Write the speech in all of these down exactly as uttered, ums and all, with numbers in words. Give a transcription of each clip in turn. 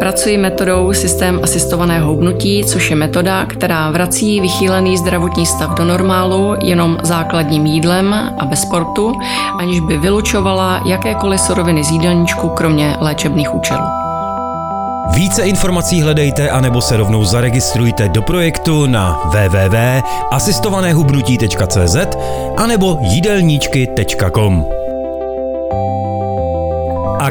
Pracuji metodou systém asistovaného houbnutí, což je metoda, která vrací vychýlený zdravotní stav do normálu jenom základním jídlem a bez sportu, aniž by vylučovala jakékoliv suroviny z jídelníčku, kromě léčebných účelů. Více informací hledejte anebo se rovnou zaregistrujte do projektu na w w w tečka asistované hubnutí tečka cz anebo jídelníčky tečka com. A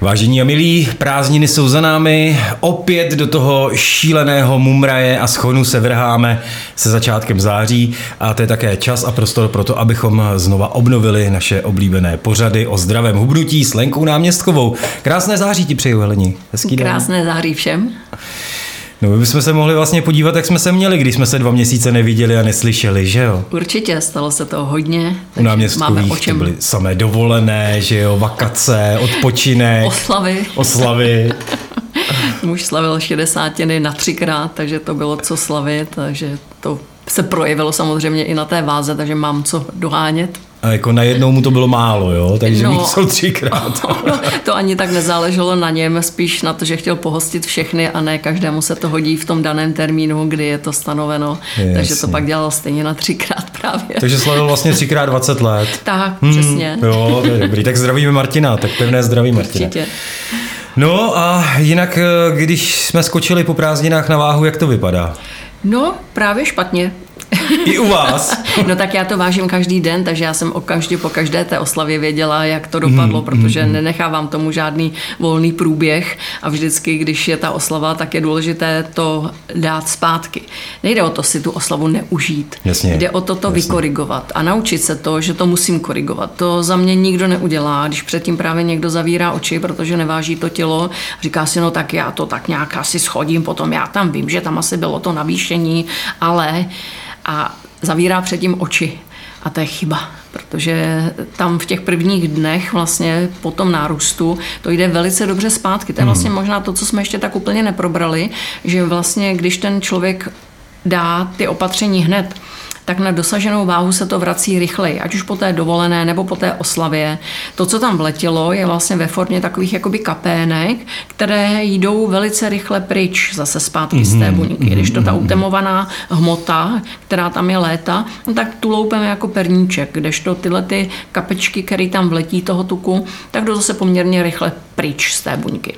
Vážení a milí, prázdniny jsou za námi, opět do toho šíleného mumraje a schonu se vrháme se začátkem září a to je také čas a prostor pro to, abychom znova obnovili naše oblíbené pořady o zdravém hubnutí s Lenkou Náměstkovou. Krásné září ti přeju, Heleni. Hezký den. Krásné září všem. No, my bychom se mohli vlastně podívat, jak jsme se měli, když jsme se dva měsíce neviděli a neslyšeli, že jo? Určitě, stalo se toho hodně. U náměstkových to byly samé dovolené, že jo, vakace, odpočinek. Oslavy. Oslavy. Muž slavil šedesátiny na třikrát, takže to bylo co slavit, takže to se projevilo samozřejmě i na té váze, takže mám co dohánět. A jako najednou mu to bylo málo, jo? Takže no, musel třikrát. No, to ani tak nezáleželo na něm, spíš na to, že chtěl pohostit všechny a ne každému se to hodí v tom daném termínu, kdy je to stanoveno. Jasně. Takže to pak dělal stejně na třikrát právě. Takže slavil vlastně třikrát dvacet let. Tak, hmm, přesně. Jo, to je dobrý. Tak zdravíme Martina, tak pevné zdraví Martina. Určitě. No a jinak, když jsme skočili po prázdninách na váhu, jak to vypadá? No, právě špatně. I u vás. No tak já to vážím každý den, takže já jsem okamžitě po každé té oslavě věděla, jak to dopadlo, mm, protože mm. nenechávám tomu žádný volný průběh a vždycky, když je ta oslava, tak je důležité to dát zpátky. Nejde o to si tu oslavu neužít. Jasně. Jde o to to Jasně. vykorigovat a naučit se to, že to musím korigovat. To za mě nikdo neudělá, když předtím právě někdo zavírá oči, protože neváží to tělo. Říká si, no tak já to tak nějak asi schodím, potom já tam vím, že tam asi bylo to navýšení, ale... A zavírá před tím oči. A to je chyba, protože tam v těch prvních dnech vlastně po tom nárůstu to jde velice dobře zpátky. To je vlastně možná to, co jsme ještě tak úplně neprobrali, že vlastně když ten člověk dá ty opatření hned, tak na dosaženou váhu se to vrací rychleji, ať už po té dovolené nebo po té oslavě. To, co tam vletělo, je vlastně ve formě takových jakoby kapének, které jdou velice rychle pryč zase zpátky mm-hmm, z té buňky. Mm-hmm, Když to ta utemovaná hmota, která tam je léta, no tak tu loupeme jako perníček, kdežto tyhle ty kapečky, které tam vletí toho tuku, tak jdou zase poměrně rychle pryč z té buňky.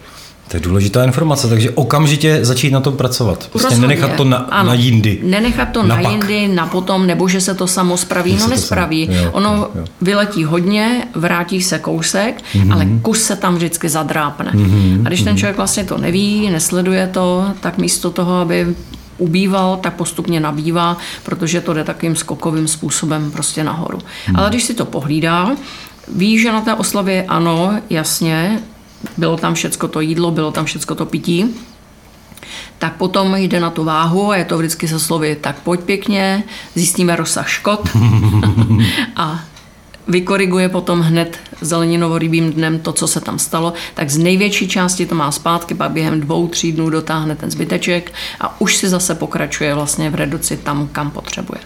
To je důležitá informace, takže okamžitě začít na tom pracovat. Prostě Rozhodně. nenechat to na, ano, na jindy. Nenechat to na, na jindy, na potom, nebo že se to samo spraví, že no nespraví. Sam, jo, ono jo. vyletí hodně, vrátí se kousek, mm-hmm. ale kus se tam vždycky zadrápne. Mm-hmm. A když ten člověk vlastně to neví, nesleduje to, tak místo toho, aby ubýval, tak postupně nabývá, protože to jde takovým skokovým způsobem prostě nahoru. Mm. Ale když si to pohlídá, ví, že na té oslavě ano, jasně, bylo tam všecko to jídlo, bylo tam všecko to pití, tak potom jde na tu váhu a je to vždycky se slovy tak pojď pěkně, zjistíme rozsah škod a vykoriguje potom hned zeleninovorybým dnem to, co se tam stalo, tak z největší části to má zpátky, pak během dvou, tří dnů dotáhne ten zbyteček a už si zase pokračuje vlastně v reduci tam, kam potřebuje.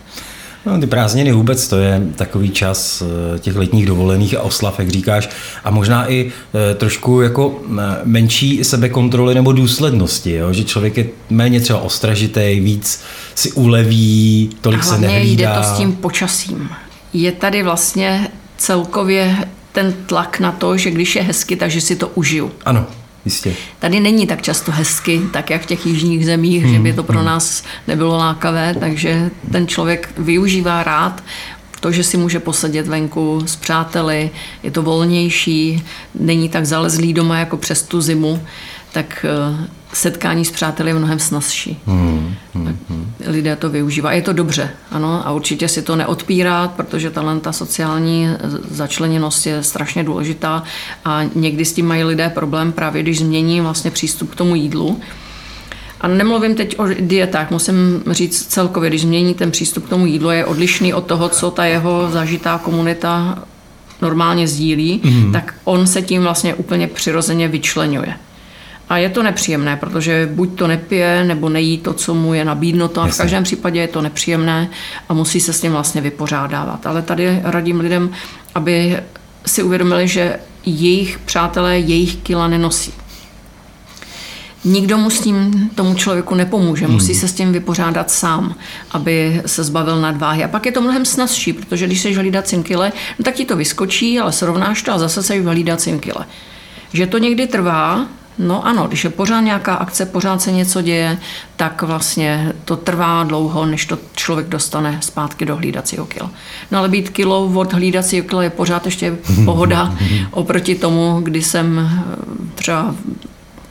No, ty prázdniny vůbec, to je takový čas těch letních dovolených a oslav, jak říkáš, a možná i trošku jako menší sebekontroly nebo důslednosti, jo? Že člověk je méně třeba ostražitý, víc si uleví, tolik se nehlídá. A hlavně jde to s tím počasím. Je tady vlastně celkově ten tlak na to, že když je hezky, takže si to užiju. Ano. Jistě. Tady není tak často hezky, tak jak v těch jižních zemích, hmm. že by to pro nás nebylo lákavé, takže ten člověk využívá rád to, že si může posedět venku s přáteli, je to volnější, není tak zalezlý doma jako přes tu zimu, tak setkání s přáteli je mnohem snazší. Hmm, hmm, hmm. Lidé to využívají. Je to dobře, ano, a určitě si to neodpírat, protože ta sociální začleněnost je strašně důležitá a někdy s tím mají lidé problém, právě když změní vlastně přístup k tomu jídlu. A nemluvím teď o dietách, musím říct celkově, když změní ten přístup k tomu jídlu, je odlišný od toho, co ta jeho zažitá komunita normálně sdílí, mm. tak on se tím vlastně úplně přirozeně vyčleňuje. A je to nepříjemné, protože buď to nepije, nebo nejí to, co mu je nabídnuto. A v každém případě je to nepříjemné a musí se s tím vlastně vypořádávat. Ale tady radím lidem, aby si uvědomili, že jejich přátelé jejich kila nenosí. Nikdo mu s tím, tomu člověku nepomůže, musí se s tím vypořádat sám, aby se zbavil nadváhy. A pak je to mnohem snazší, protože když seš hlídat cinkyle, no tak ti to vyskočí, ale srovnáš to a zase seš hlídat cinkyle. Že to někdy trvá, no ano, když je pořád nějaká akce, pořád se něco děje, tak vlastně to trvá dlouho, než to člověk dostane zpátky do hlídacího kila. No ale být kilo od hlídacího kila je pořád ještě pohoda oproti tomu, kdy jsem třeba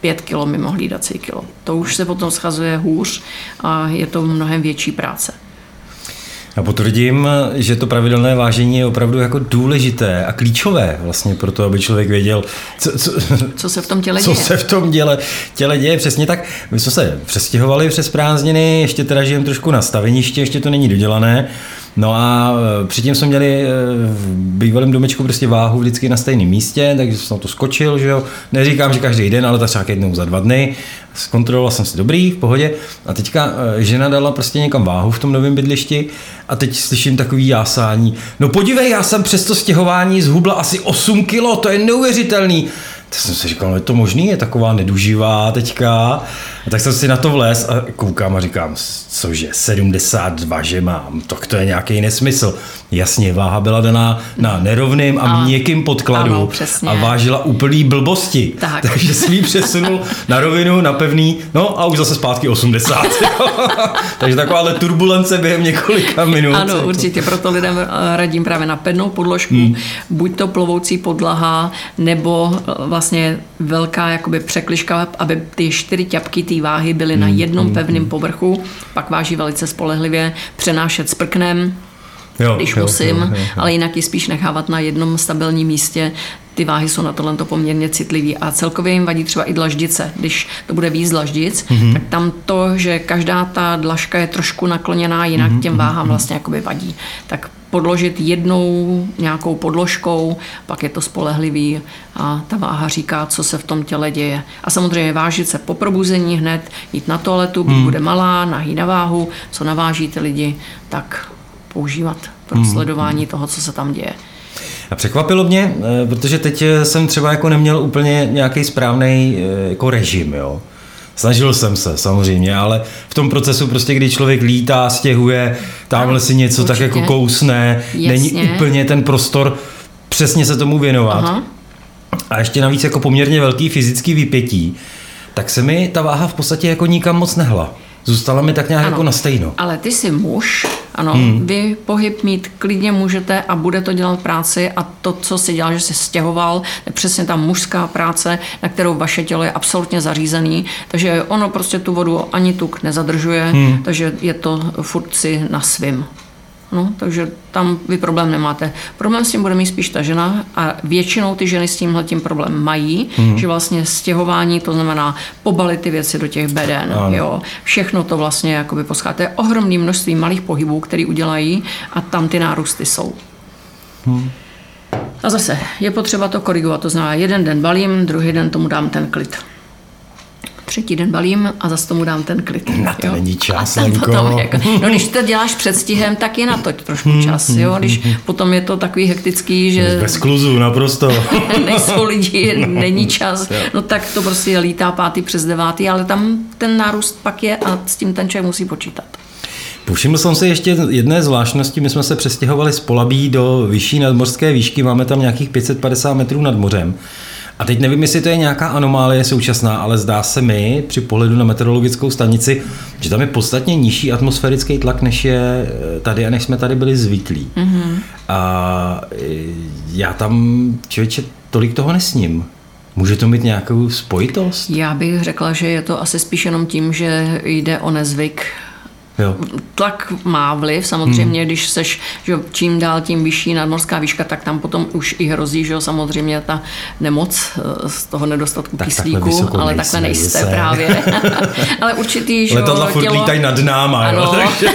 pět kilo mimo hlídací kilo. To už se potom schazuje hůř a je to mnohem větší práce. Já potvrdím, že to pravidelné vážení je opravdu jako důležité a klíčové vlastně pro to, aby člověk věděl, co, co, co se v tom těle děje. Co se v tom děle, těle děje, přesně tak. My jsme se přestěhovali přes prázdniny, ještě teda žijeme trošku na staveništi, ještě to není dodělané. No a předtím jsme měli v bývalém domečku prostě váhu vždycky na stejném místě, takže jsem na to skočil, že jo. Neříkám, že každý den, ale tak třeba jednou za dva dny. Zkontroloval jsem si dobrý, v pohodě. A teďka žena dala prostě někam váhu v tom novém bydlišti a teď slyším takový jásání. No podívej, já jsem přes to stěhování zhubla asi osm kilo, to je neuvěřitelný. Tak jsem si říkal, no je to možný, je taková neduživá teďka. A tak jsem si na to vlez a koukám a říkám, cože, sedmdesát dva, že mám, tak to je nějaký nesmysl. Jasně, váha byla daná na nerovným a, a měkkým podkladu, ano, a vážila úplný blbosti. Tak. Takže jsem ji přesunul na rovinu, na pevný, no a už zase zpátky osmdesát. Takže takováhle turbulence během několika minut. Ano, určitě, proto lidem radím právě na pevnou podložku, hmm. buď to plovoucí podlaha, nebo vlastně velká jakoby překližka, aby ty čtyři ťapky té váhy byly na jednom pevném povrchu, pak váží velice spolehlivě, přenášet s prknem, jo, když jo, musím, jo, jo, jo. ale jinak ji spíš nechávat na jednom stabilním místě. Ty váhy jsou na tohle poměrně citlivý a celkově jim vadí třeba i dlaždice. Když to bude víc dlaždic, mm-hmm. tak tam to, že každá ta dlažka je trošku nakloněná, jinak mm-hmm. těm váhám vlastně jakoby vadí. Tak podložit jednou nějakou podložkou, pak je to spolehlivý a ta váha říká, co se v tom těle děje. A samozřejmě vážit se po probuzení hned, jít na toaletu, když mm. bude malá, nahý na váhu, co naváží ty lidi, tak používat pro sledování mm. toho, co se tam děje. A překvapilo mě, protože teď jsem třeba jako neměl úplně nějaký správný jako režim, jo. Snažil jsem se, samozřejmě, ale v tom procesu prostě, kdy člověk lítá, stěhuje, tamhle si něco určitě. Tak jako kousne, Jasně. není úplně ten prostor přesně se tomu věnovat. Aha. A ještě navíc jako poměrně velký fyzický vypětí, tak se mi ta váha v podstatě jako nikam moc nehla. Zůstala mi tak nějak ano, jako na stejno. Ale ty jsi muž, ano, hmm. vy pohyb mít klidně můžete a bude to dělat práci a to, co si dělal, že jsi stěhoval, je přesně ta mužská práce, na kterou vaše tělo je absolutně zařízený, takže ono prostě tu vodu ani tuk nezadržuje, hmm. takže je to furt si na svým. No, takže tam vy problém nemáte. Problém s tím bude mít spíš ta žena a většinou ty ženy s tímhletím problém mají, mm. že vlastně stěhování, to znamená pobalit ty věci do těch beden, jo. Všechno to vlastně jakoby poscháte. To je ohromné množství malých pohybů, které udělají a tam ty nárůsty jsou. Mm. A zase je potřeba to korigovat, to znamená jeden den balím, druhý den tomu dám ten klid. Třetí den balím a zase tomu dám ten klid. Na to jo? Není čas, potom, jako, no když to děláš předstihem, tak je na to trošku čas, jo? Když potom je to takový hektický, že... Bez kluzu, naprosto. Nejsou lidi, není čas, no tak to prostě lítá pátý přes devátý, ale tam ten nárůst pak je a s tím ten člověk musí počítat. Všiml jsem si ještě jedné zvláštnosti, my jsme se přestěhovali z Polabí do vyšší nadmořské výšky, máme tam nějakých pět set padesát metrů nad mořem. A teď nevím, jestli to je nějaká anomálie současná, ale zdá se mi při pohledu na meteorologickou stanici, že tam je podstatně nižší atmosférický tlak, než je tady a než jsme tady byli zvyklí. Mm-hmm. A já tam, člověče, tolik toho nesním. Může to mít nějakou spojitost? Já bych řekla, že je to asi spíš jenom tím, že jde o nezvyk. Jo. Tlak má vliv, samozřejmě, hmm. když seš, že čím dál tím vyšší nadmořská výška, tak tam potom už i hrozí, že jo, samozřejmě ta nemoc z toho nedostatku tak, kyslíku, takhle ale takhle nejste právě. Ale určitý, že letadla furt tělo... lítají nad náma, ano. Jo. Takže...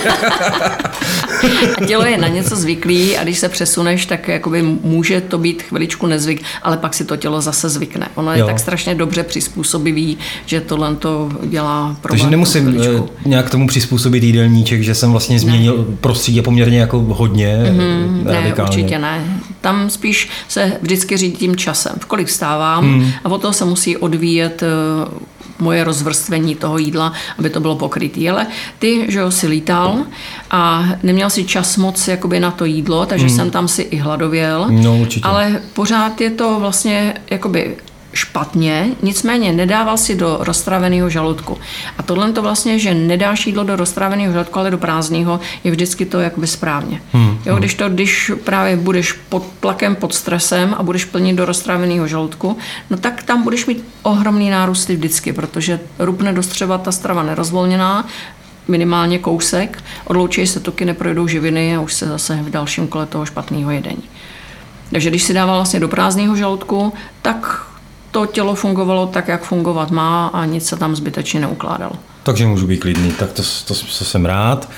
a tělo je na něco zvyklý a když se přesuneš, tak jakoby může to být chviličku nezvyk, ale pak si to tělo zase zvykne. Ono jo. je tak strašně dobře přizpůsobivý, že tohle to dělá problém. Takže nemusím nějak tomu přizpůsobit jídelníček, že jsem vlastně změnil ne. prostředí poměrně jako hodně mm, radikálně. Ne, určitě ne. Tam spíš se vždycky řídí tím časem, kolik vstávám mm. a od toho se musí odvíjet moje rozvrstvení toho jídla, aby to bylo pokrytý. Ale ty, že jo, si lítal a neměl si čas moc jakoby na to jídlo, takže mm. jsem tam si i hladověl. No, určitě. Ale pořád je to vlastně jakoby špatně, nicméně nedával si do roztráveného žaludku. A tohle to vlastně, že nedáš jídlo do roztráveného žaludku, ale do prázdného, je vždycky to jakoby správně. Hmm, jo, hmm. Když to, když právě budeš pod tlakem, pod stresem a budeš plnit do roztráveného žaludku, no tak tam budeš mít ohromný nárůsty vždycky, protože rupne do střeva ta strava nerozvolněná, minimálně kousek, odloučí se tuky, neprojdou živiny a už se zase v dalším kole toho špatného jedení. Takže když si dával vlastně do prázdného žaludku, tak to tělo fungovalo tak, jak fungovat má a nic se tam zbytečně neukládalo. Takže můžu být klidný, tak to, to, to jsem rád.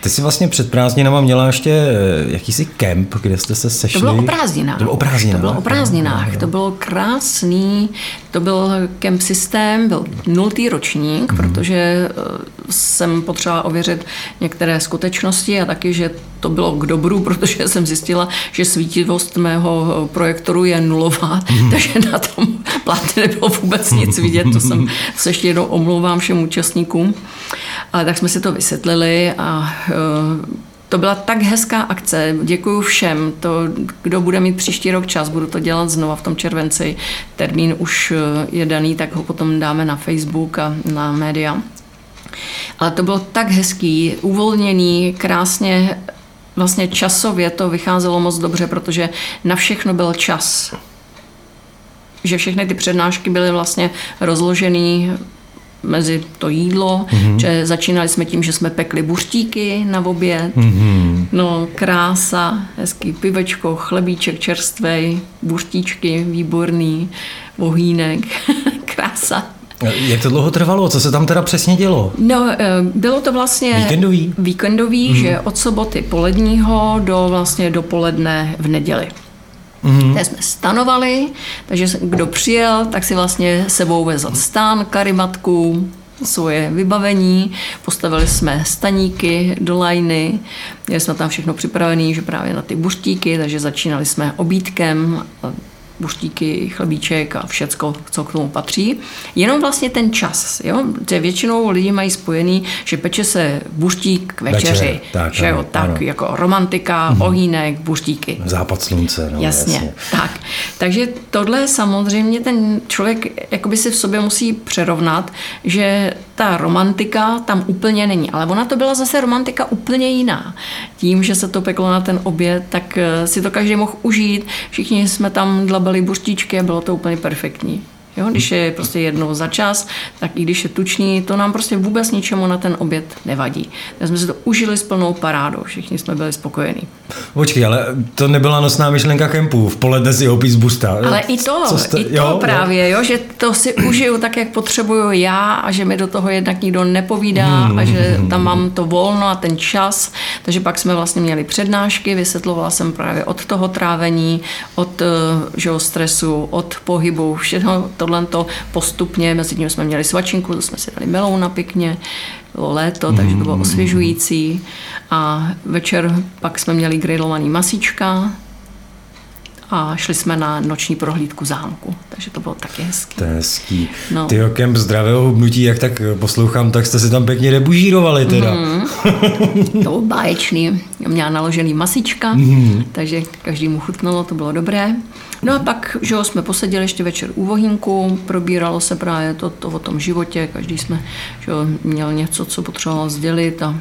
Ty jsi vlastně před prázdninama měla ještě jakýsi kemp, kde jste se sešli. To bylo o prázdninách. To bylo o prázdninách. To bylo, o prázdninách. To bylo krásný, to byl kemp systém, byl nultý ročník, hmm. protože jsem potřebovala ověřit některé skutečnosti a taky, že to bylo k dobru, protože jsem zjistila, že svítivost mého projektoru je nulová, hmm. takže na tom plátně nebylo vůbec nic vidět, to jsem se ještě jednou omluvila. Mluvám všem účastníkům, ale tak jsme si to vysvětlili a uh, to byla tak hezká akce. Děkuju všem, to, kdo bude mít příští rok čas, budu to dělat znova v tom červenci, termín už je daný, tak ho potom dáme na Facebook a na média. Ale to bylo tak hezký, uvolněný, krásně, vlastně časově to vycházelo moc dobře, protože na všechno byl čas. Že všechny ty přednášky byly vlastně rozložený mezi to jídlo, mm-hmm. že začínali jsme tím, že jsme pekli buřtíky na oběd, mm-hmm. no krása, hezký pivečko, chlebíček čerstvej, buřtíčky, výborný, ohýnek, krása. Jak to dlouho trvalo? Co se tam teda přesně dělo? No, bylo to vlastně víkendový, víkendový mm-hmm. že od soboty poledního do vlastně dopoledne v neděli. Mm-hmm. Té jsme stanovali, takže kdo přijel, tak si vlastně sebou vezl stan, karimatku, svoje vybavení, postavili jsme staníky do lajny, měli jsme tam všechno připravené, že právě na ty buřtíky, takže začínali jsme obídkem, buřtíky, chlebíček a všecko, co k tomu patří. Jenom vlastně ten čas, jo? Že většinou lidi mají spojený, že peče se buřtík k večeři. Večer, tak, že ano, jo, tak ano. Jako romantika, mm-hmm. ohýnek, buřtíky. Západ slunce. No, jasně, jasně, tak. Takže tohle samozřejmě ten člověk jakoby si v sobě musí přerovnat, že ta romantika tam úplně není. Ale ona to byla zase romantika úplně jiná. Tím, že se to peklo na ten oběd, tak si to každý mohl užít. Všichni jsme tam dlabali buřtíčky a bylo to úplně perfektní. Jo? Když je prostě jednou za čas, tak i když je tučný, to nám prostě vůbec ničemu na ten oběd nevadí. Takže jsme si to užili s plnou parádou. Všichni jsme byli spokojení. Počkej, ale to nebyla nosná myšlenka kempů. V poledne si opít z busta. Ale i to, jste... i to jo, právě, jo? Že to si užiju tak, jak potřebuju já a že mi do toho jednak nikdo nepovídá hmm. a že tam mám to volno a ten čas. Takže pak jsme vlastně měli přednášky, vysvětlovala jsem právě od toho trávení, od že, stresu, od pohybu, všechno to to postupně, mezi tím jsme měli svačinku, to jsme si dali melouna pěkně, bylo léto, takže to bylo osvěžující a večer pak jsme měli grilovaný masíčka a šli jsme na noční prohlídku zámku, takže to bylo taky hezký. To je hezký. No. Tyjo, kemp zdravého hubnutí, jak tak poslouchám, tak jste si tam pěkně rebužírovali teda. Mm. To bylo báječný, měla naložený masíčka, mm. takže každému chutnalo, to bylo dobré. No a pak, že jo, jsme poseděli ještě večer u vohínku, probíralo se právě to, to o tom životě, každý jsme, že jo, měl něco, co potřeboval sdělit a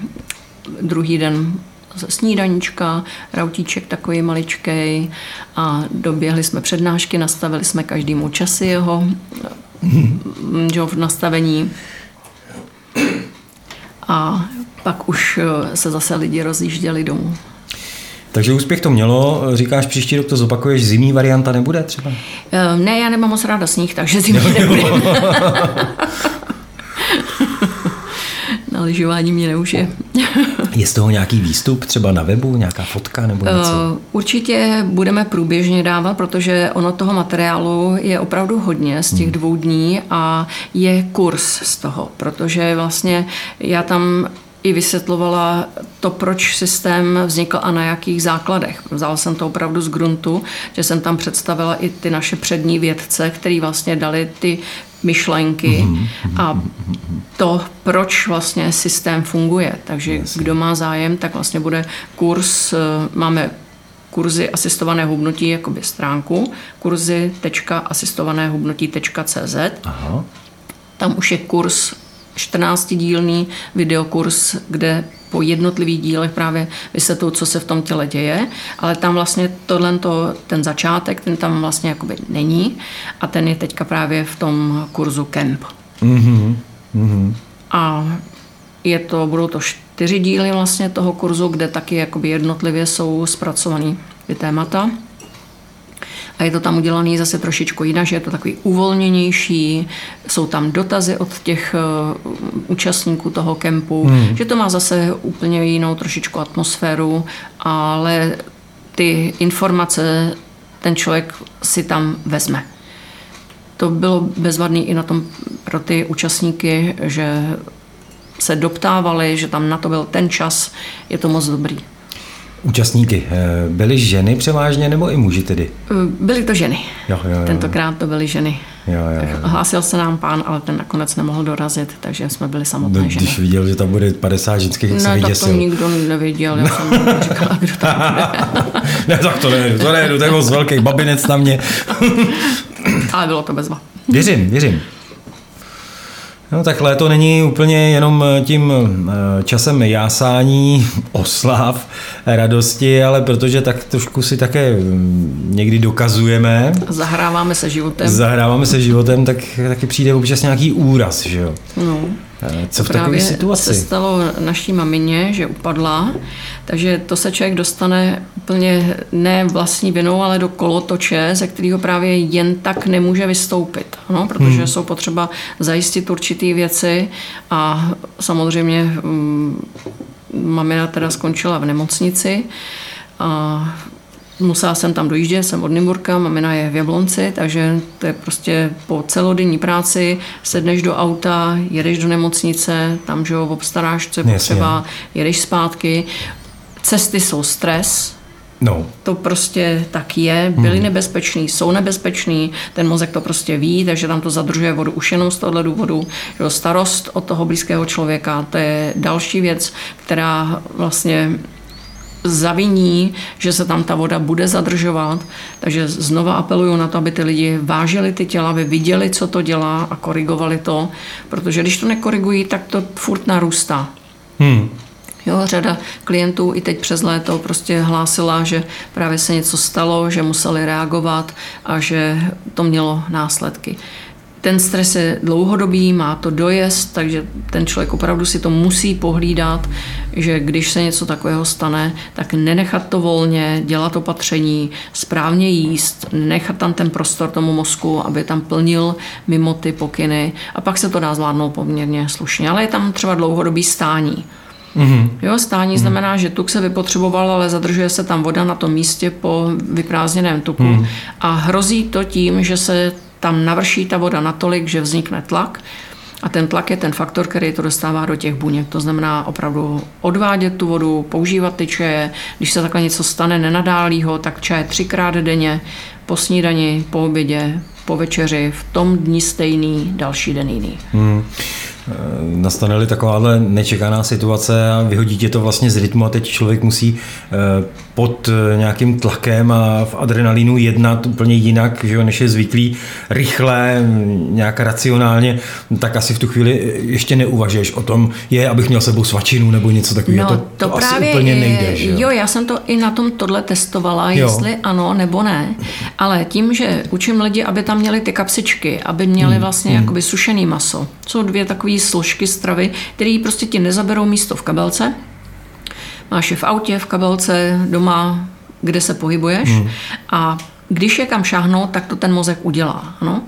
druhý den snídaníčka, rautíček takový maličkej a doběhli jsme přednášky, nastavili jsme každému časy jeho hmm. v nastavení a pak už se zase lidi rozjížděli domů. Takže úspěch to mělo, říkáš příští rok to zopakuješ, zimní varianta nebude třeba? Ne, já nemám moc ráda sníh, takže zimní nebude. Na lyžování mě neužije. Je z toho nějaký výstup třeba na webu, nějaká fotka nebo něco? Určitě budeme průběžně dávat, protože ono toho materiálu je opravdu hodně z těch dvou dní a je kurz z toho, protože vlastně já tam i vysvětlovala to, proč systém vznikl a na jakých základech. Vzala jsem to opravdu z gruntu, že jsem tam představila i ty naše přední vědce, který vlastně dali ty myšlenky a to, proč vlastně systém funguje. Takže kdo má zájem, tak vlastně bude kurz, máme kurzy asistované hubnutí, jakoby stránku, kurzy tečka asistované hubnutí tečka cé zet. Aha. Tam už je kurz čtrnáctidílný videokurs, kde po jednotlivých dílech právě vysvětluju, co se v tom těle děje, ale tam vlastně tohle, ten začátek, ten tam vlastně jakoby není a ten je teďka právě v tom kurzu Camp. Mm-hmm. Mm-hmm. A je to, budou to čtyři díly vlastně toho kurzu, kde taky jakoby jednotlivě jsou zpracovaný ty témata. A je to tam udělané zase trošičku jinak, že je to takový uvolněnější, jsou tam dotazy od těch uh, účastníků toho kempu, hmm. že to má zase úplně jinou trošičku atmosféru, ale ty informace ten člověk si tam vezme. To bylo bezvadný i na tom pro ty účastníky, že se doptávali, že tam na to byl ten čas, je to moc dobrý. Účastníky byly ženy převážně nebo i muži tedy? Byly to ženy. Jo, jo, jo. Tentokrát to byly ženy. Jo, jo, jo. Hlásil se nám pán, ale ten nakonec nemohl dorazit, takže jsme byli samotné no, ženy. Když viděl, že tam bude padesát ženských, tak se vyděsil. No, to nikdo nevěděl, já jsem říkala, kdo tam bude. Ne, tak to nejdu, to nejdu, to je moc velký babinec na mě. Ale bylo to bezva. Věřím, věřím. No tak léto není úplně jenom tím časem jásání, oslav, radosti, ale protože tak trošku si také někdy dokazujeme. Zahráváme se životem. Zahráváme se životem, tak taky přijde občas nějaký úraz, že jo? No. Co v takové situaci? Se stalo naší mamině, že upadla, takže to se člověk dostane úplně ne vlastní vinou, ale do kolotoče, ze kterého právě jen tak nemůže vystoupit, no, protože hmm. jsou potřeba zajistit určitý věci a samozřejmě hm, mamina teda skončila v nemocnici a musela jsem tam dojíždět, jsem od Nymburka, mamina je v Jablonci, takže to je prostě po celodenní práci, sedneš do auta, jedeš do nemocnice, tam, že ho obstaráš, co je potřeba, jedeš zpátky. Cesty jsou stres, no. To prostě tak je, byly hmm. nebezpečný, jsou nebezpečný, ten mozek to prostě ví, takže tam to zadržuje vodu už jenom z tohohle důvodu. Starost od toho blízkého člověka, to je další věc, která vlastně zaviní, že se tam ta voda bude zadržovat, takže znova apeluju na to, aby ty lidi vážili ty těla, aby viděli, co to dělá a korigovali to, protože když to nekorigují, tak to furt narůstá. Hmm. Jo, řada klientů i teď přes léto prostě hlásila, že právě se něco stalo, že museli reagovat a že to mělo následky. Ten stres je dlouhodobý, má to dojezd, takže ten člověk opravdu si to musí pohlídat, že když se něco takového stane, tak nenechat to volně, dělat opatření, správně jíst, nechat tam ten prostor tomu mozku, aby tam plnil mimo ty pokyny a pak se to dá zvládnout poměrně slušně. Ale je tam třeba dlouhodobý stání. Mm-hmm. Jo, stání mm-hmm. znamená, že tuk se vypotřeboval, ale zadržuje se tam voda na tom místě po vyprázdněném tuku mm-hmm. a hrozí to tím, že se tam navrší ta voda natolik, že vznikne tlak a ten tlak je ten faktor, který to dostává do těch buněk. To znamená opravdu odvádět tu vodu, používat ty čaje. Když se takhle něco stane nenadálýho, tak čaje třikrát denně, po snídani, po obědě, po večeři, v tom dni stejný, další den jiný. Hmm. Nastane-li takováhle nečekaná situace a vyhodí tě to vlastně z rytmu a teď člověk musí pod nějakým tlakem a v adrenalinu jednat úplně jinak, že jo, než je zvyklý, rychle, nějak racionálně, tak asi v tu chvíli ještě neuvažuješ o tom, je, abych měl sebou svačinu nebo něco takového. No, to, to, to právě asi úplně nejde. Že jo? Jo, já jsem to i na tom tohle testovala, jo, jestli ano nebo ne, ale tím, že učím lidi, aby tam měli ty kapsičky, aby měli hmm. vlastně hmm. jakoby sušený maso. Jsou dvě takové složky stravy, které prostě ti nezaberou místo v kabelce. Máš je v autě, v kabelce, doma, kde se pohybuješ hmm. a když je kam šáhnout, tak to ten mozek udělá. No.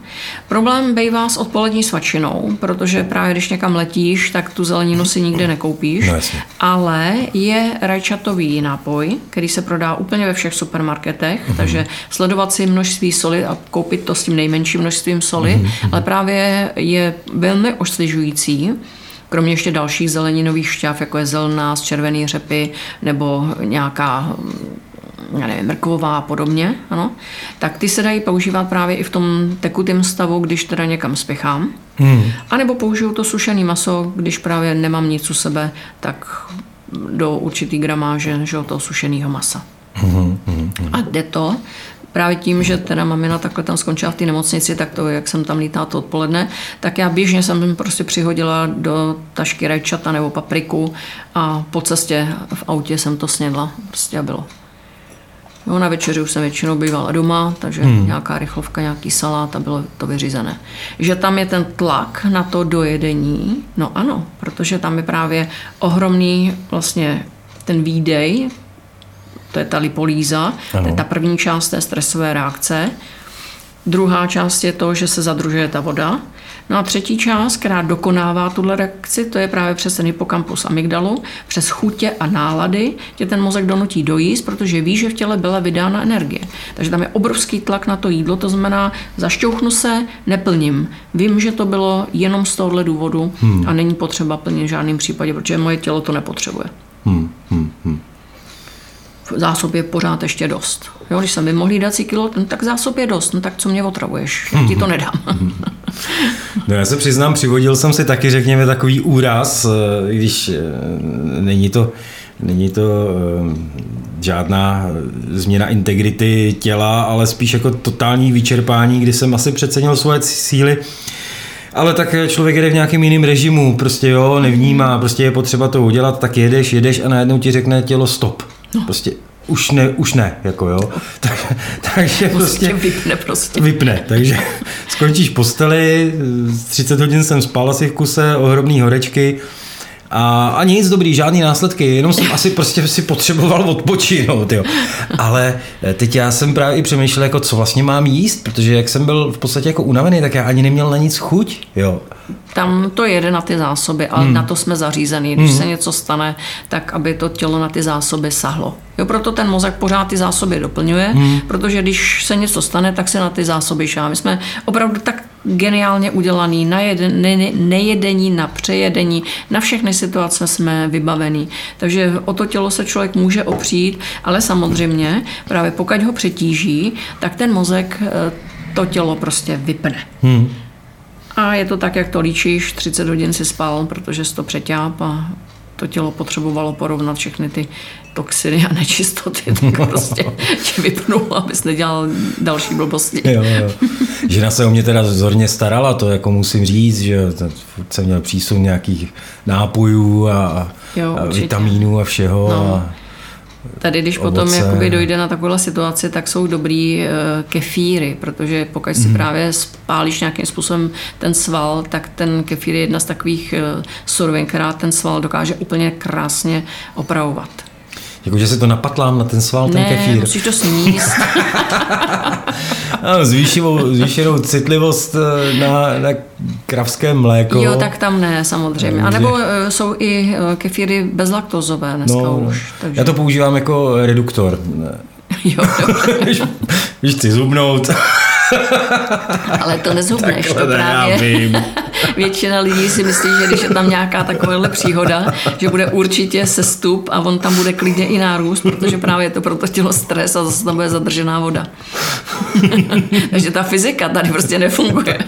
Problém bývá s odpolední svačinou, protože právě když někam letíš, tak tu zeleninu si nikde nekoupíš, no, ale je rajčatový nápoj, který se prodá úplně ve všech supermarketech, mm-hmm. takže sledovat si množství soli a koupit to s tím nejmenším množstvím soli, mm-hmm. ale právě je velmi osvěžující, kromě ještě dalších zeleninových šťáv, jako je zelná z červený řepy nebo nějaká, já nevím, mrkvová a podobně, ano, tak ty se dají používat právě i v tom tekutém stavu, když teda někam spěchám. Hmm. A nebo použiju to sušené maso, když právě nemám nic u sebe, tak do určitý gramáže že, toho sušeného masa. Hmm, hmm, hmm. A jde to právě tím, že teda mamina takhle tam skončila v té nemocnici, tak to, jak jsem tam lítala to odpoledne, tak já běžně jsem prostě přihodila do tašky rajčata nebo papriku a po cestě v autě jsem to snědla. Prostě bylo. No, na večeři už jsem většinou bývala doma, takže hmm. nějaká rychlovka, nějaký salát a bylo to vyřízené. Že tam je ten tlak na to dojedení, no ano, protože tam je právě ohromný vlastně ten výdej, to je ta lipolýza, ano, to je ta první část té stresové reakce. Druhá část je to, že se zadržuje ta voda. No a třetí část, která dokonává tuhle reakci, to je právě přes ten hypokampus amygdalu, přes chutě a nálady, tě ten mozek donutí dojíst, protože ví, že v těle byla vydána energie. Takže tam je obrovský tlak na to jídlo, to znamená, zašťouchnu se, neplním. Vím, že to bylo jenom z tohohle důvodu hmm. a není potřeba plnit v žádném případě, protože moje tělo to nepotřebuje. Hmm. Hmm. Hmm. Zásob je pořád ještě dost. Jo, když jsem vymohl dát si kilo, no tak zásob je dost, no tak co mě otravuješ, já ti to nedám. No, já se přiznám, přivodil jsem si taky, řekněme, takový úraz, když není to, není to žádná změna integrity těla, ale spíš jako totální vyčerpání, kdy jsem asi přecenil svoje síly. Ale tak člověk jede v nějakém jiném režimu, prostě jo, nevnímá, prostě je potřeba to udělat, tak jedeš, jedeš a najednou ti řekne tělo stop. No. Prostě už ne, už ne, jako jo. Tak, takže prostě vypne prostě. Vypne, takže skončíš posteli, třicet hodin jsem spal asi v kuse, ohromný horečky a, a nic dobrý, žádný následky, jenom jsem asi prostě si potřeboval odpočinout, jo. Ale teď já jsem právě i přemýšlel, jako co vlastně mám jíst, protože jak jsem byl v podstatě jako unavený, tak já ani neměl na nic chuť, jo. Tam to jede na ty zásoby, ale hmm. na to jsme zařízený. Když hmm. se něco stane, tak aby to tělo na ty zásoby sahlo. Jo, proto ten mozek pořád ty zásoby doplňuje, hmm. protože když se něco stane, tak se na ty zásoby šáhá. My jsme opravdu tak geniálně udělaný na jeden, ne, nejedení, na přejedení, na všechny situace jsme vybavený. Takže o to tělo se člověk může opřít, ale samozřejmě právě pokud ho přetíží, tak ten mozek to tělo prostě vypne. Hmm. A je to tak, jak to líčíš, třicet hodin si spal, protože jsi to přeťáp a to tělo potřebovalo porovnat všechny ty toxiny a nečistoty, tak prostě tě vypnul, abys nedělal další blbosti. Jo, jo. Žena se o mě teda vzorně starala, to jako musím říct, že jsem měl přísun nějakých nápojů a, jo, a vitamínů a všeho. No. A tady, když ovoce. Potom jakoby dojde na takovou situaci, tak jsou dobrý kefíry, protože pokud si mm. právě spálíš nějakým způsobem ten sval, tak ten kefír je jedna z takových surovin, která ten sval dokáže úplně krásně opravovat. Jakože si to napatlám na ten sval, ne, ten kefír. Ne, musíš to sníst. Zvýšenou, zvýšenou citlivost na, na kravské mléko. Jo, tak tam ne, samozřejmě. A nebo jsou i kefíry bezlaktozové dneska no, už. Takže. Já to používám jako reduktor. Jo, jo. Víš, chci zhubnout. Ale to nezhubneš, takhle to právě. Většina lidí si myslí, že když je tam nějaká takováhle příhoda, že bude určitě sestup a on tam bude klidně i nárůst, protože právě je to proto tělo stres a zase tam bude zadržená voda. Takže ta fyzika tady prostě nefunguje.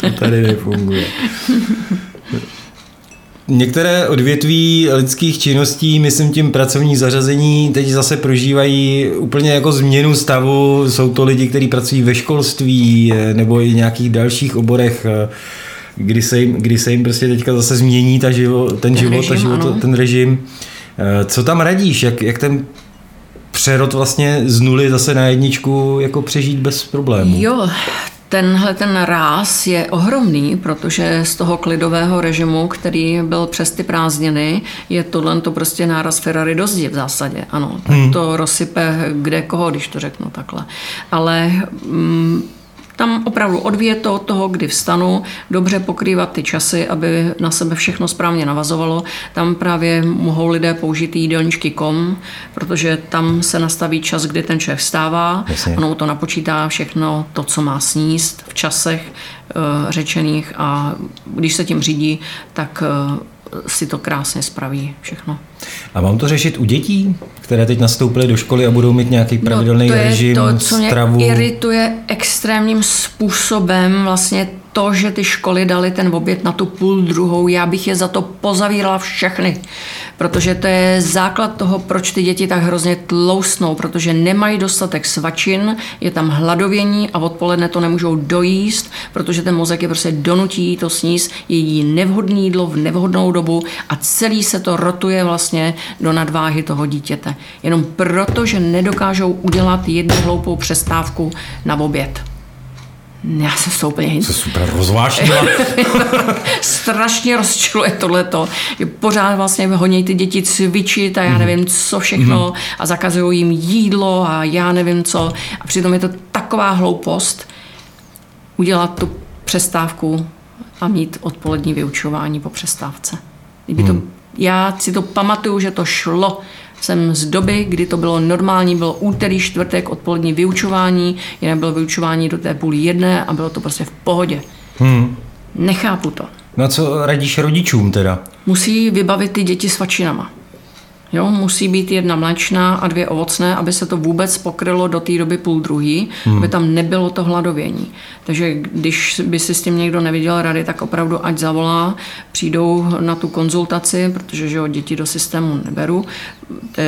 To tady nefunguje. Některé odvětví lidských činností, myslím tím pracovní zařazení, teď zase prožívají úplně jako změnu stavu. Jsou to lidi, kteří pracují ve školství nebo i nějakých dalších oborech, kdy se jim, kdy se jim prostě teďka zase změní ta živo, ten, ten život, režim, ta život ten režim. Co tam radíš? Jak, jak ten přerod vlastně z nuly zase na jedničku jako přežít bez problémů? Jo, tenhle ten ráz je ohromný, protože z toho klidového režimu, který byl přes ty prázdniny, je tohle to prostě náraz Ferrari do zdi v zásadě. Ano, tak hmm. to rozsype kde koho, když to řeknu takhle. Ale... Mm, tam opravdu odvěto od toho, kdy vstanu, dobře pokrývat ty časy, aby na sebe všechno správně navazovalo. Tam právě mohou lidé použít jídelníčky tečka com, protože tam se nastaví čas, kdy ten člověk vstává. Ono to napočítá všechno to, co má sníst v časech e, řečených, a když se tím řídí, tak e, si to krásně spraví všechno. A mám to řešit u dětí, které teď nastoupily do školy a budou mít nějaký pravidelný no to je režim, to, co stravu? Mě irituje extrémním způsobem vlastně to, že ty školy dali ten oběd na tu půl druhou. Já bych je za to pozavírala všechny, protože to je základ toho, proč ty děti tak hrozně tloustnou, protože nemají dostatek svačin, je tam hladovění a odpoledne to nemůžou dojíst, protože ten mozek je prostě donutí to sníst, jedí nevhodné jídlo v nevhodnou dobu a celý se to rotuje vlastně do nadváhy toho dítěte. Jenom proto, že nedokážou udělat jednu hloupou přestávku na oběd. Já jsem se úplně... Se super rozvážnila. Strašně rozčiluje tohleto. Pořád vlastně honí ty děti cvičit a já nevím co všechno a zakazují jim jídlo a já nevím co. A přitom je to taková hloupost udělat tu přestávku a mít odpolední vyučování po přestávce. Kdyby to, já si to pamatuju, že to šlo. Jsem z doby, kdy to bylo normální, bylo úterý, čtvrtek, odpolední vyučování, jinak bylo vyučování do té půl jedné a bylo to prostě v pohodě. Hmm. Nechápu to. No a co radíš rodičům teda? Musí vybavit ty děti svačinama. Jo, musí být jedna mléčná a dvě ovocné, aby se to vůbec pokrylo do té doby půl druhý, hmm. aby tam nebylo to hladovění. Takže když by si s tím někdo neviděl rady, tak opravdu ať zavolá, přijdou na tu konzultaci, protože že, děti do systému neberu,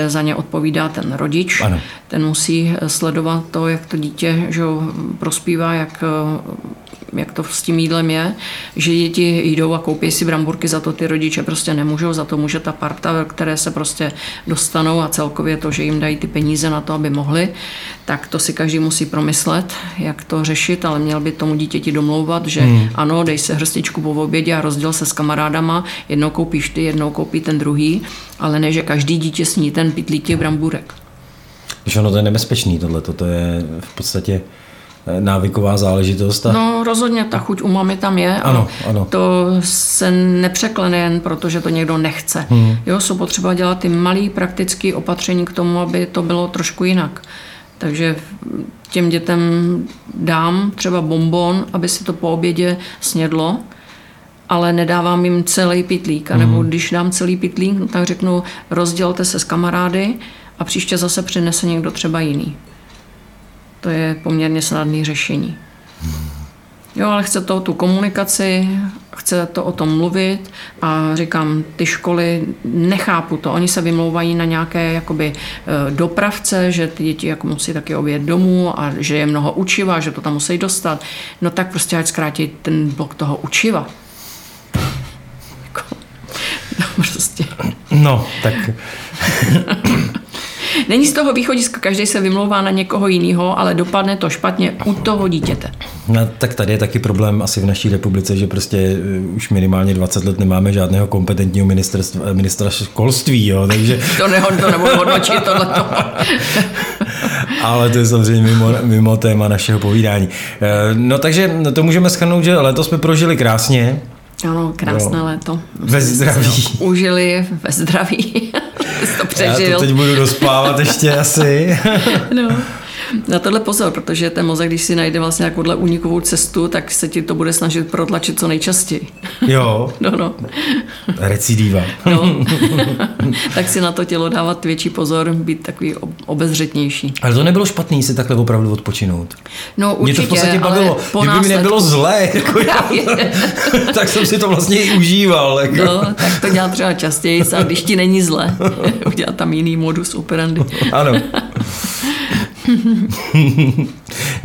za ně odpovídá ten rodič, ano. Ten musí sledovat to, jak to dítě že, prospívá, jak... jak to s tím jídlem je, že děti jdou a koupí si bramburky, za to ty rodiče prostě nemůžou, za to může ta parta, které se prostě dostanou a celkově to, že jim dají ty peníze na to, aby mohli, tak to si každý musí promyslet, jak to řešit, ale měl by tomu dítěti domlouvat, že hmm. ano, dej se hrstičku po obědě a rozděl se s kamarádama, jednou koupíš ty, jednou koupí ten druhý, ale ne, že každý dítě sní ten pytlík těch bramburek. Když ono to je nebezpečný tohleto, to je v podstatě návyková záležitost. A... No rozhodně ta chuť u mamy tam je. Ano, ano. To se nepřeklene jen proto, že to někdo nechce. Hmm. Jo, jsou potřeba dělat ty malé praktické opatření k tomu, aby to bylo trošku jinak. Takže těm dětem dám třeba bonbon, aby si to po obědě snědlo, ale nedávám jim celý pytlík. A nebo hmm. když dám celý pytlík, tak řeknu, rozdělte se s kamarády a příště zase přinese někdo třeba jiný. To je poměrně snadné řešení. Jo, ale chce to tu komunikaci, chce to o tom mluvit a říkám, ty školy, nechápu to. Oni se vymlouvají na nějaké jakoby dopravce, že ty děti jako musí taky obět domů a že je mnoho učiva, že to tam musí dostat. No tak prostě ať zkrátí ten blok toho učiva. No, prostě. No, tak... Není z toho východiska, každý se vymlouvá na někoho jiného, ale dopadne to špatně u toho dítěte. No, tak tady je taky problém asi v naší republice, že prostě už minimálně dvacet let nemáme žádného kompetentního ministra školství, jo, takže... to nehodno, nebo hodnočit tohleto. Ale to je samozřejmě mimo, mimo téma našeho povídání. No takže to můžeme shrnout, že letos jsme prožili krásně. Ano, krásné jo. léto. Ve zdraví. Užili ve zdraví. Já to teď budu dospávat ještě asi. No. na tohle pozor, protože ten mozek, když si najde vlastně nějakouhle únikovou cestu, tak se ti to bude snažit protlačit co nejčastěji. Jo. No, no. Recidiva. No. Tak si na to tělo dávat větší pozor, být takový obezřetnější. Ale to nebylo špatný si takhle opravdu odpočinout. No určitě, mě to v podstatě bavilo. Kdyby následku... mi nebylo zlé, jako já, tak jsem si to vlastně i užíval. Jako. No, tak to dělat třeba častěji, a když ti není zlé, udělat tam jiný modus operandi. Ano.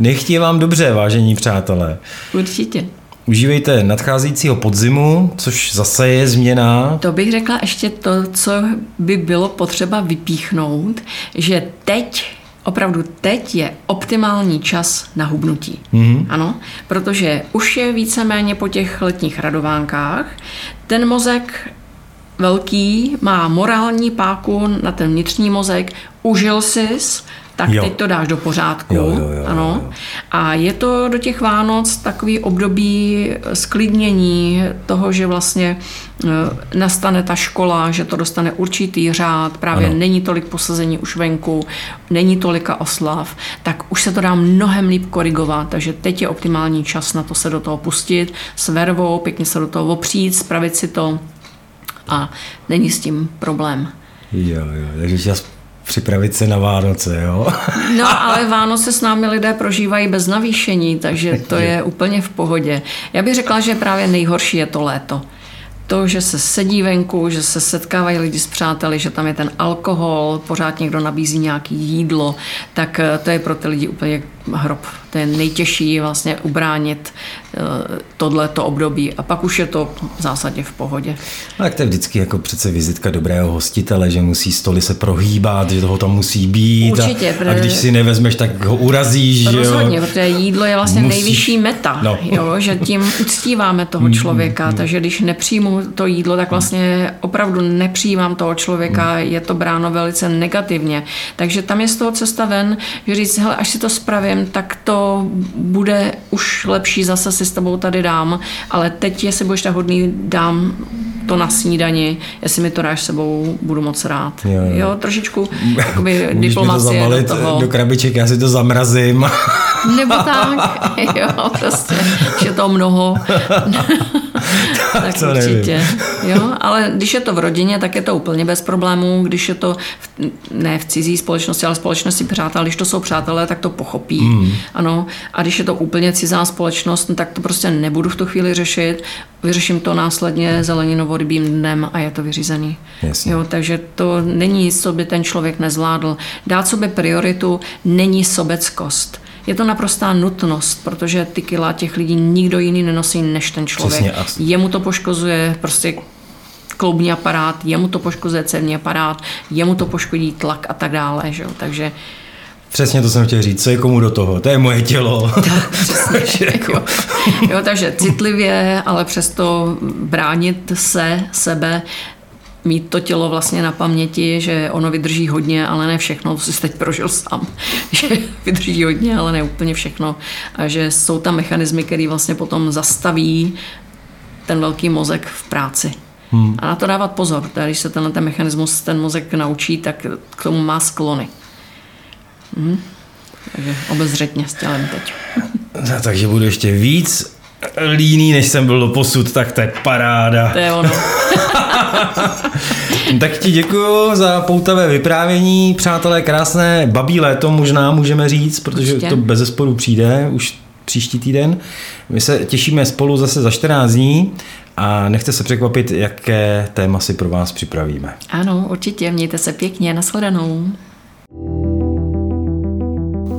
Nechtěj vám dobře, vážení přátelé. Určitě. Užívejte nadcházejícího podzimu, což zase je změna. To bych řekla ještě to, co by bylo potřeba vypíchnout, že teď, opravdu teď je optimální čas na hubnutí. Mm-hmm. Ano, protože už je víceméně po těch letních radovánkách. Ten mozek velký má morální páku na ten vnitřní mozek, užil sis, tak jo. Teď to dáš do pořádku. Jo, jo, jo, ano. Jo. A je to do těch Vánoc takový období sklidnění toho, že vlastně nastane ta škola, že to dostane určitý řád, právě ano. Není tolik posazení už venku, není tolika oslav, tak už se to dá mnohem líp korigovat, takže teď je optimální čas na to se do toho pustit s vervou, pěkně se do toho opřít, spravit si to a není s tím problém. Jo, jo, takže čas připravit se na Vánoce, jo? No, ale Vánoce s námi lidé prožívají bez navýšení, takže to je úplně v pohodě. Já bych řekla, že právě nejhorší je to léto. To, že se sedí venku, že se setkávají lidi s přáteli, že tam je ten alkohol, pořád někdo nabízí nějaké jídlo, tak to je pro ty lidi úplně hrob. To je nejtěžší vlastně ubránit tohleto období a pak už je to v zásadě v pohodě. Tak to je vždycky jako přece vizitka dobrého hostitele, že musí stoly se prohýbat, že toho tam musí být. Určitě, a, a když si nevezmeš, tak ho urazíš. Rozhodně, jo? Protože jídlo je vlastně musí... nejvyšší meta, no. Jo, že tím uctíváme toho člověka, takže když nepřijmu to jídlo, tak vlastně opravdu nepřijímám toho člověka, je to bráno velice negativně. Takže tam je z toho cesta ven, že říct, hele, až si to spravím, tak to bude už lepší, zase si s tebou tady dám, ale teď, jestli budeš tak hodný, dám to na snídani, jestli mi to dáš sebou, budu moc rád. Jo, jo. jo trošičku jakoby diplomacie to do toho. Do krabiček, já si to zamrazím. Nebo tak, jo, prostě, je to mnoho. Tak to určitě. Nevím. Jo, ale když je to v rodině, tak je to úplně bez problémů, když je to v, ne v cizí společnosti, ale společnosti přátel, když to jsou přátelé, tak to pochopí. Mm. Ano, a když je to úplně cizá společnost, tak to prostě nebudu v tu chvíli řešit, vyřeším to následně zeleninorybým dnem a je to vyřízený. Jo, takže to není nic, co by ten člověk nezvládl. Dát sobě prioritu není sobeckost. Je to naprostá nutnost, protože ty kila těch lidí nikdo jiný nenosí než ten člověk. Přesně. Jemu to poškozuje prostě kloubní aparát, jemu to poškozuje cévní aparát, jemu to poškodí tlak a tak dále. Že? Takže přesně to jsem chtěl říct, co je komu do toho, to je moje tělo. Tak, přesně, jo. Jo, takže citlivě, ale přesto bránit se, sebe, mít to tělo vlastně na paměti, že ono vydrží hodně, ale ne všechno, to jsi teď prožil sám, že vydrží hodně, ale ne úplně všechno a že jsou tam mechanismy, které vlastně potom zastaví ten velký mozek v práci. Hmm. A na to dávat pozor, teda když se tenhle ten mechanismus, ten mozek naučí, tak k tomu má sklony. Hmm. Takže obezřetně s tělem teď. No, takže budu ještě víc líný, než jsem byl doposud, tak to je paráda. To je ono. Tak ti děkuju za poutavé vyprávění, přátelé, krásné babí léto možná můžeme říct, protože určitě. To bezesporu přijde už příští týden. My se těšíme spolu zase za čtrnáct dní a nechte se překvapit, jaké téma si pro vás připravíme. Ano, určitě, mějte se pěkně, nashledanou.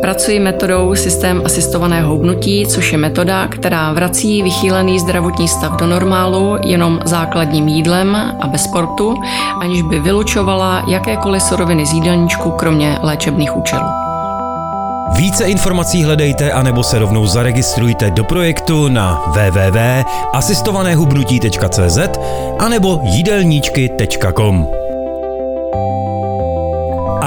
Pracuji metodou systém asistovaného houbnutí, což je metoda, která vrací vychýlený zdravotní stav do normálu jenom základním jídlem a bez sportu, aniž by vylučovala jakékoliv suroviny z jídelníčku, kromě léčebných účelů. Více informací hledejte anebo se rovnou zaregistrujte do projektu na w w w tečka asistované hubnutí tečka c z anebo jidelnicky tečka com.